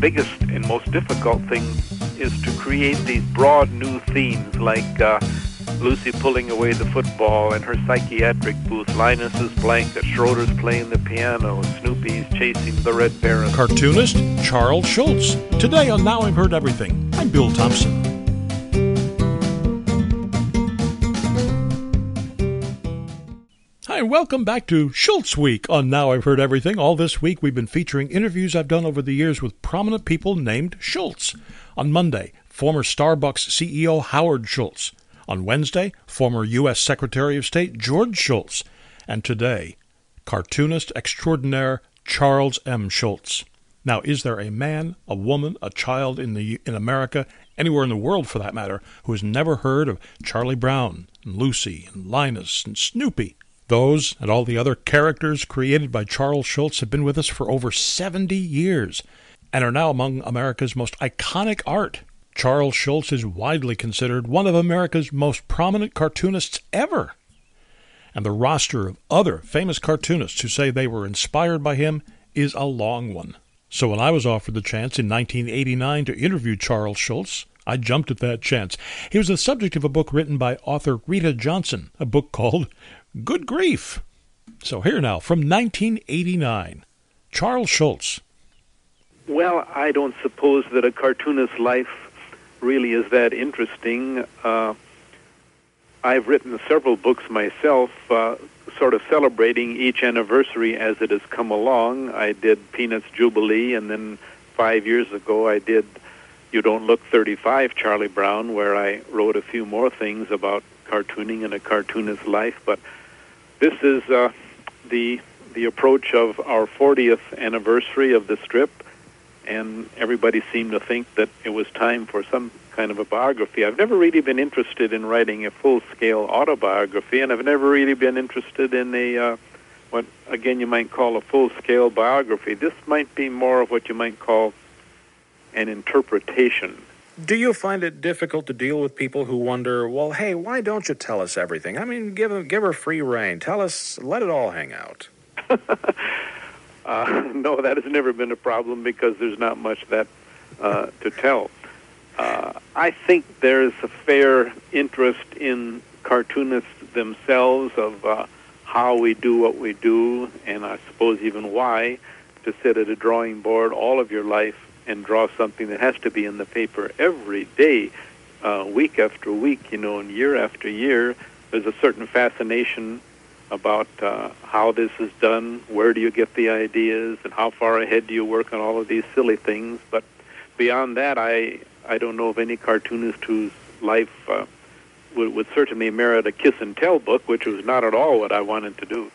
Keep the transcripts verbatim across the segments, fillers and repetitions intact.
biggest and most difficult thing is to create these broad new themes, like uh, Lucy pulling away the football and her psychiatric booth, Linus's blanket, Schroeder's playing the piano, Snoopy's chasing the Red Baron. Cartoonist Charles Schultz. Today on Now I've Heard Everything, I'm Bill Thompson. Hi, and welcome back to Schultz Week on Now I've Heard Everything. All this week we've been featuring interviews I've done over the years with prominent people named Schultz. On Monday, former Starbucks C E O Howard Schultz. On Wednesday, former U S Secretary of State George Shultz. And today, cartoonist extraordinaire Charles M. Schulz. Now, is there a man, a woman, a child in the in America, anywhere in the world for that matter, who has never heard of Charlie Brown and Lucy and Linus and Snoopy? Those and all the other characters created by Charles Schulz have been with us for over seventy years and are now among America's most iconic art. Charles Schulz is widely considered one of America's most prominent cartoonists ever. And the roster of other famous cartoonists who say they were inspired by him is a long one. So when I was offered the chance in nineteen eighty-nine to interview Charles Schulz, I jumped at that chance. He was the subject of a book written by author Rita Johnson, a book called Good Grief. So here now, from nineteen eighty-nine, Charles Schulz. Well, I don't suppose that a cartoonist's life really is that interesting. Uh, I've written several books myself, uh, sort of celebrating each anniversary as it has come along. I did Peanuts Jubilee, and then five years ago I did You Don't Look thirty-five, Charlie Brown, where I wrote a few more things about cartooning and a cartoonist's life. But this is uh, the the approach of our fortieth anniversary of the strip, and everybody seemed to think that it was time for some kind of a biography. I've never really been interested in writing a full-scale autobiography, and I've never really been interested in a, uh, what, again, you might call a full-scale biography. This might be more of what you might call an interpretation. Do you find it difficult to deal with people who wonder, well, hey, why don't you tell us everything? I mean, give her, give her free rein. Tell us, let it all hang out. uh, no, that has never been a problem because there's not much that uh, to tell. Uh, I think there's a fair interest in cartoonists themselves of uh, how we do what we do, and I suppose even why, to sit at a drawing board all of your life and draw something that has to be in the paper every day, uh, week after week, you know, and year after year. There's a certain fascination about uh, how this is done, where do you get the ideas, and how far ahead do you work on all of these silly things. But beyond that, I I don't know of any cartoonist whose life uh, would, would certainly merit a kiss-and-tell book, which was not at all what I wanted to do.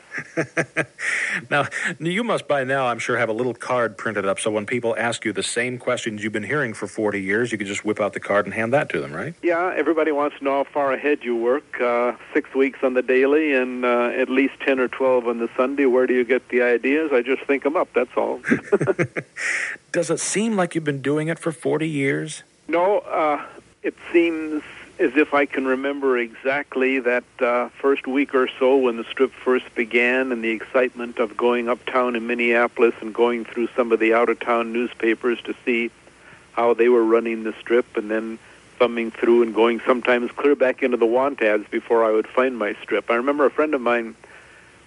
Now, you must by now, I'm sure, have a little card printed up, so when people ask you the same questions you've been hearing for forty years, you can just whip out the card and hand that to them, right? Yeah, everybody wants to know how far ahead you work, uh, six weeks on the daily and uh, at least ten or twelve on the Sunday. Where do you get the ideas? I just think them up, that's all. Does it seem like you've been doing it for forty years? No, uh, it seems as if I can remember exactly that uh, first week or so when the strip first began and the excitement of going uptown in Minneapolis and going through some of the out-of-town newspapers to see how they were running the strip, and then thumbing through and going sometimes clear back into the want ads before I would find my strip. I remember a friend of mine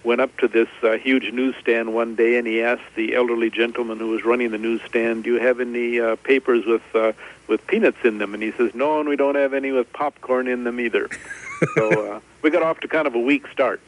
went up to this uh, huge newsstand one day, and he asked the elderly gentleman who was running the newsstand, do you have any uh, papers with uh, with peanuts in them? And he says, no, and we don't have any with popcorn in them either. so uh, we got off to kind of a weak start.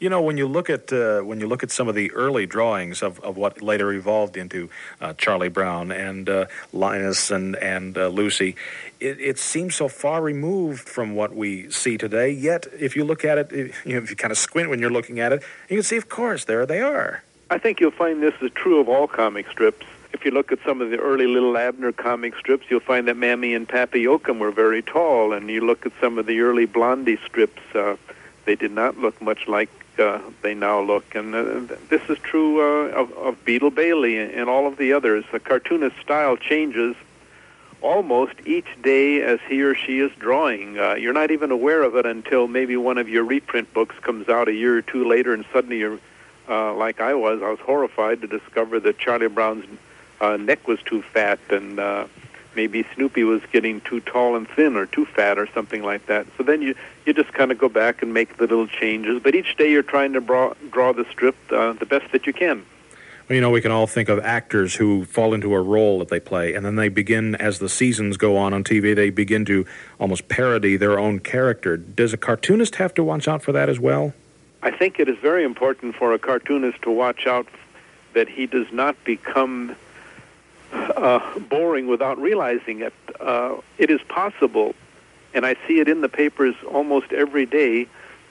You know, when you look at uh, when you look at some of the early drawings of, of what later evolved into uh, Charlie Brown and uh, Linus and and uh, Lucy, it, it seems so far removed from what we see today. Yet, if you look at it, you know, if you kind of squint when you're looking at it, you can see, of course, there they are. I think you'll find this is true of all comic strips. If you look at some of the early Little Abner comic strips, you'll find that Mammy and Pappy Oakham were very tall, and you look at some of the early Blondie strips. Uh, They did not look much like uh, they now look. And uh, this is true uh, of, of Beetle Bailey and all of the others. The cartoonist style changes almost each day as he or she is drawing. Uh, you're not even aware of it until maybe one of your reprint books comes out a year or two later, and suddenly you're, uh, like I was, I was horrified to discover that Charlie Brown's uh, Nick was too fat, and uh, maybe Snoopy was getting too tall and thin or too fat or something like that. So then you, you just kind of go back and make the little changes. But each day you're trying to draw, draw the strip uh, the best that you can. Well, you know, we can all think of actors who fall into a role that they play, and then they begin, as the seasons go on on T V, they begin to almost parody their own character. Does a cartoonist have to watch out for that as well? I think it is very important for a cartoonist to watch out that he does not become uh, boring without realizing it. Uh, it is possible, and I see it in the papers almost every day,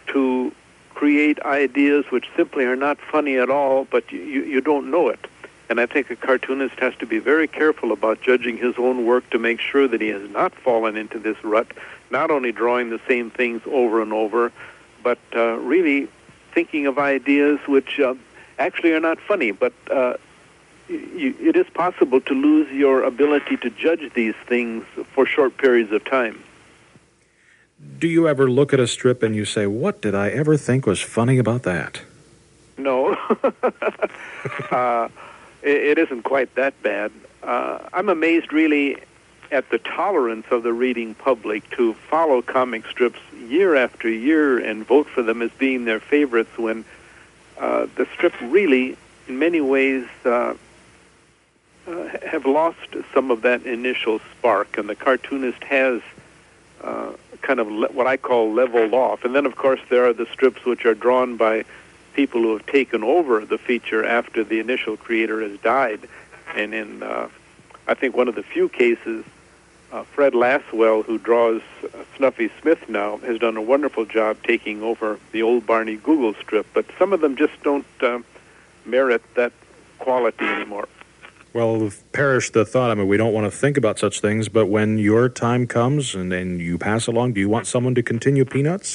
to create ideas which simply are not funny at all, but you, you don't know it. And I think a cartoonist has to be very careful about judging his own work to make sure that he has not fallen into this rut, not only drawing the same things over and over, but uh, really thinking of ideas which uh, actually are not funny. But uh, you, it is possible to lose your ability to judge these things for short periods of time. Do you ever look at a strip and you say, what did I ever think was funny about that? No. uh, it, it isn't quite that bad. Uh, I'm amazed, really, at the tolerance of the reading public to follow comic strips year after year and vote for them as being their favorites when uh, the strip really, in many ways, uh, uh, have lost some of that initial spark, and the cartoonist has Uh, kind of le- what I call leveled off. And then, of course, there are the strips which are drawn by people who have taken over the feature after the initial creator has died. And in, uh, I think, one of the few cases, uh, Fred Lasswell, who draws Snuffy Smith now, has done a wonderful job taking over the old Barney Google strip. But some of them just don't uh, merit that quality anymore. Well, perish the thought. I mean, we don't want to think about such things, but when your time comes and, and you pass along, do you want someone to continue Peanuts?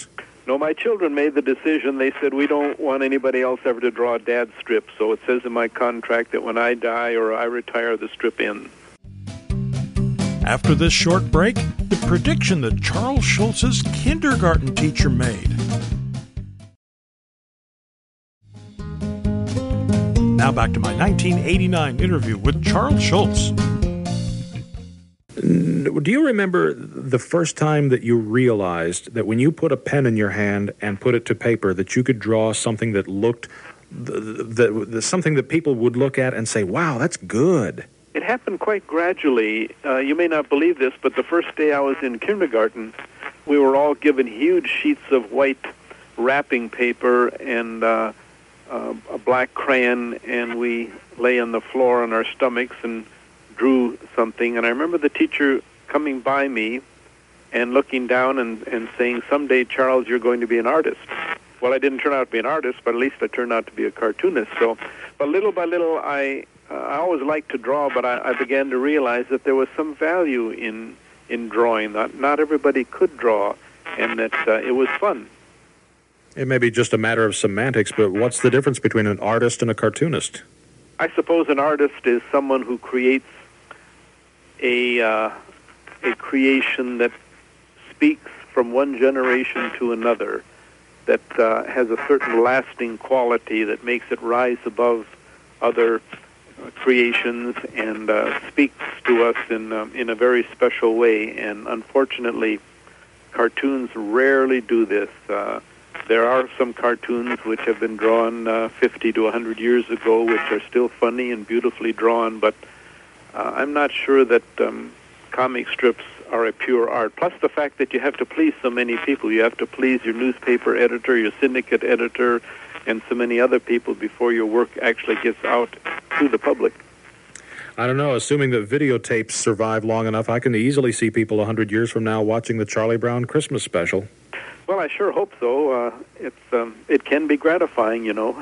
No, my children made the decision. They said, we don't want anybody else ever to draw Dad's strip, so it says in my contract that when I die or I retire, the strip ends. After this short break, the prediction that Charles Schultz's kindergarten teacher made. Now back to my nineteen eighty-nine interview with Charles Schulz. Do you remember the first time that you realized that when you put a pen in your hand and put it to paper that you could draw something that looked, the, the, the, something that people would look at and say, wow, that's good? It happened quite gradually. Uh, you may not believe this, but the first day I was in kindergarten, we were all given huge sheets of white wrapping paper and Uh, Uh, a black crayon, and we lay on the floor on our stomachs and drew something. And I remember the teacher coming by me and looking down and, and saying, someday, Charles, you're going to be an artist. Well, I didn't turn out to be an artist, but at least I turned out to be a cartoonist. So, but little by little, I uh, I always liked to draw, but I, I began to realize that there was some value in, in drawing, that not everybody could draw, and that uh, it was fun. It may be just a matter of semantics, but what's the difference between an artist and a cartoonist? I suppose an artist is someone who creates a uh, a creation that speaks from one generation to another, that uh, has a certain lasting quality that makes it rise above other uh, creations and uh, speaks to us in um, in a very special way. And unfortunately, cartoons rarely do this. Uh, There are some cartoons which have been drawn uh, fifty to one hundred years ago, which are still funny and beautifully drawn, but uh, I'm not sure that um, comic strips are a pure art. Plus the fact that you have to please so many people. You have to please your newspaper editor, your syndicate editor, and so many other people before your work actually gets out to the public. I don't know, assuming that videotapes survive long enough, I can easily see people one hundred years from now watching the Charlie Brown Christmas special. Well, I sure hope so. Uh, it's um, it can be gratifying, you know.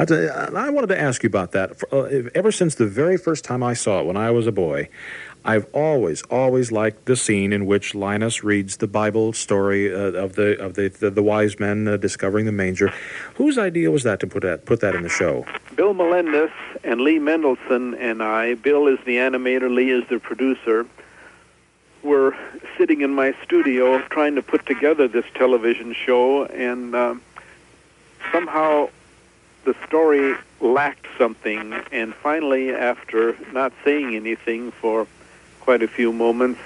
I, you, I wanted to ask you about that. For, uh, if, ever since the very first time I saw it when I was a boy, I've always, always liked the scene in which Linus reads the Bible story uh, of the of the the, the wise men uh, discovering the manger. Whose idea was that to put that put that in the show? Bill Melendez and Lee Mendelson and I. Bill is the animator. Lee is the producer. Were sitting in my studio trying to put together this television show, and uh, somehow the story lacked something, and finally, after not saying anything for quite a few moments,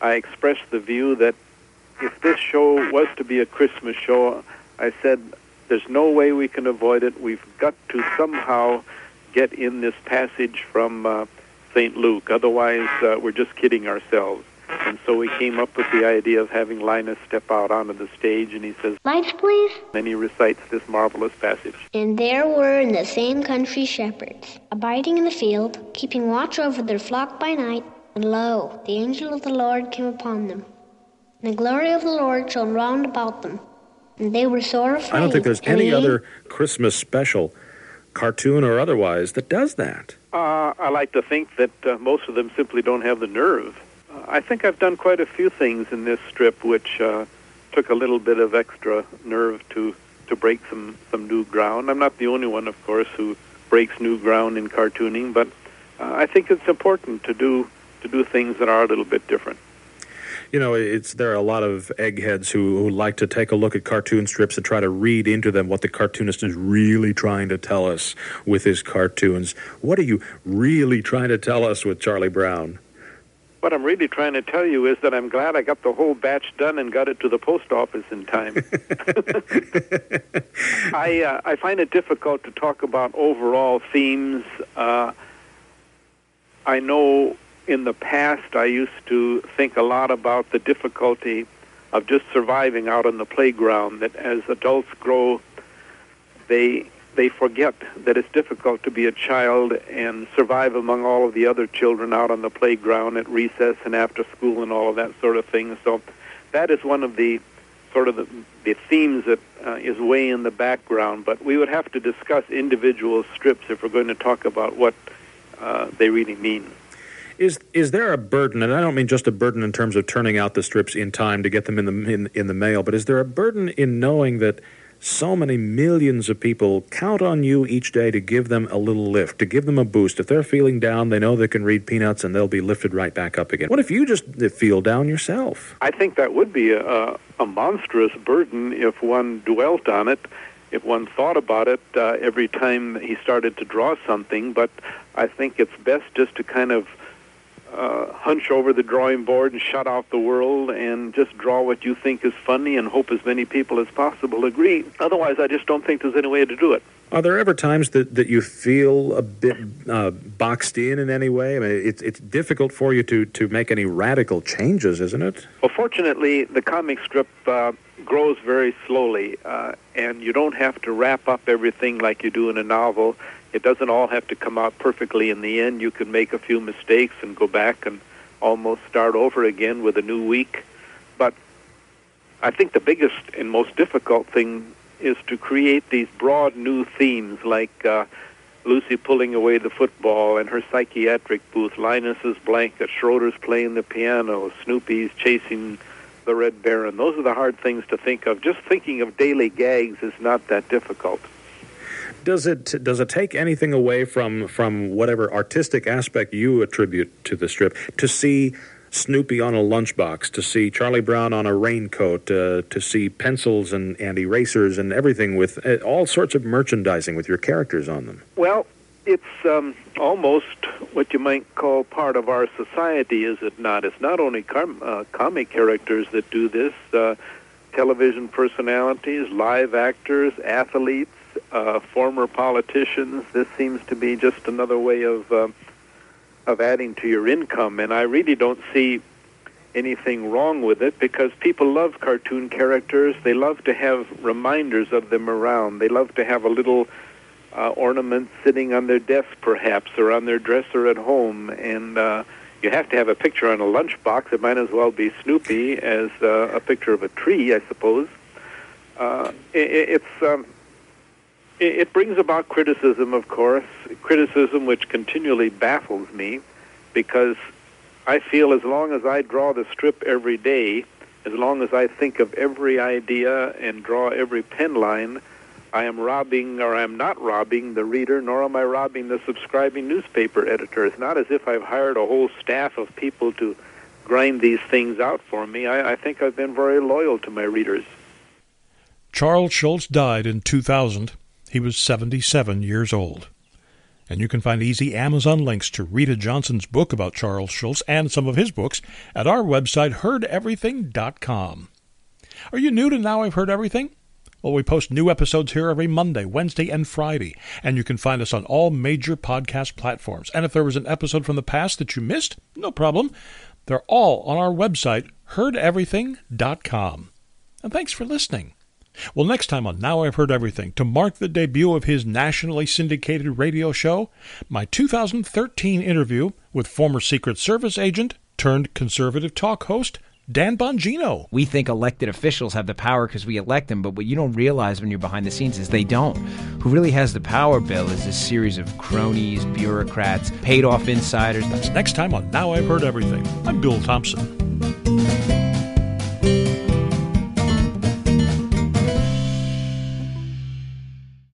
I expressed the view that if this show was to be a Christmas show, I said, there's no way we can avoid it. We've got to somehow get in this passage from uh, Saint Luke. Otherwise, uh, we're just kidding ourselves. And so we came up with the idea of having Linus step out onto the stage, and he says, "Lights, please." Then he recites this marvelous passage. "And there were in the same country shepherds, abiding in the field, keeping watch over their flock by night. And lo, the angel of the Lord came upon them. And the glory of the Lord shone round about them. And they were sore afraid." I don't think there's any other Christmas special, cartoon or otherwise, that does that. Uh, I like to think that uh, most of them simply don't have the nerve. I think I've done quite a few things in this strip which uh, took a little bit of extra nerve to, to break some, some new ground. I'm not the only one, of course, who breaks new ground in cartooning, but uh, I think it's important to do to do things that are a little bit different. You know, it's there are a lot of eggheads who, who like to take a look at cartoon strips and try to read into them what the cartoonist is really trying to tell us with his cartoons. What are you really trying to tell us with Charlie Brown? What I'm really trying to tell you is that I'm glad I got the whole batch done and got it to the post office in time. I uh, I find it difficult to talk about overall themes. Uh, I know in the past I used to think a lot about the difficulty of just surviving out on the playground, that as adults grow, they they forget that it's difficult to be a child and survive among all of the other children out on the playground at recess and after school and all of that sort of thing. So that is one of the sort of the, the themes that uh, is way in the background. But we would have to discuss individual strips if we're going to talk about what uh, they really mean. Is is there a burden, and I don't mean just a burden in terms of turning out the strips in time to get them in the in, in the mail, but is there a burden in knowing that so many millions of people count on you each day to give them a little lift, to give them a boost? If they're feeling down, they know they can read Peanuts and they'll be lifted right back up again. What if you just feel down yourself? I think that would be a, a monstrous burden if one dwelt on it, if one thought about it uh, every time he started to draw something. But I think it's best just to kind of Uh, hunch over the drawing board and shut out the world and just draw what you think is funny and hope as many people as possible agree. Otherwise, I just don't think there's any way to do it. Are there ever times that, that you feel a bit uh, boxed in in any way? I mean, it's, it's difficult for you to, to make any radical changes, isn't it? Well, fortunately, the comic strip uh, grows very slowly, uh, and you don't have to wrap up everything like you do in a novel. It doesn't all have to come out perfectly in the end. You can make a few mistakes and go back and almost start over again with a new week. But I think the biggest and most difficult thing is to create these broad new themes, like uh, Lucy pulling away the football and her psychiatric booth, Linus's blanket, Schroeder's playing the piano, Snoopy's chasing the Red Baron. Those are the hard things to think of. Just thinking of daily gags is not that difficult. Does it does it take anything away from, from whatever artistic aspect you attribute to the strip to see Snoopy on a lunchbox, to see Charlie Brown on a raincoat, uh, to see pencils and, and erasers and everything with uh, all sorts of merchandising with your characters on them? Well, it's um, almost what you might call part of our society, is it not? It's not only com- uh, comic characters that do this, uh, television personalities, live actors, athletes, Uh, former politicians. This seems to be just another way of uh, of adding to your income, and I really don't see anything wrong with it, because people love cartoon characters. They love to have reminders of them around. They love to have a little uh, ornament sitting on their desk, perhaps, or on their dresser at home, and uh, you have to have a picture on a lunchbox. It might as well be Snoopy as uh, a picture of a tree, I suppose. Uh, it, it's... Um, It brings about criticism, of course, criticism which continually baffles me, because I feel as long as I draw the strip every day, as long as I think of every idea and draw every pen line, I am robbing, or I am not robbing the reader, nor am I robbing the subscribing newspaper editor. It's not as if I've hired a whole staff of people to grind these things out for me. I, I think I've been very loyal to my readers. Charles Schultz died in two thousand. He was seventy-seven years old. And you can find easy Amazon links to Rita Johnson's book about Charles Schulz and some of his books at our website, heard everything dot com. Are you new to Now I've Heard Everything? Well, we post new episodes here every Monday, Wednesday, and Friday, and you can find us on all major podcast platforms. And if there was an episode from the past that you missed, no problem. They're all on our website, heard everything dot com. And thanks for listening. Well, next time on Now I've Heard Everything, to mark the debut of his nationally syndicated radio show, my two thousand thirteen interview with former Secret Service agent turned conservative talk host, Dan Bongino. We think elected officials have the power because we elect them, but what you don't realize when you're behind the scenes is they don't. Who really has the power, Bill, is this series of cronies, bureaucrats, paid-off insiders. That's next time on Now I've Heard Everything. I'm Bill Thompson.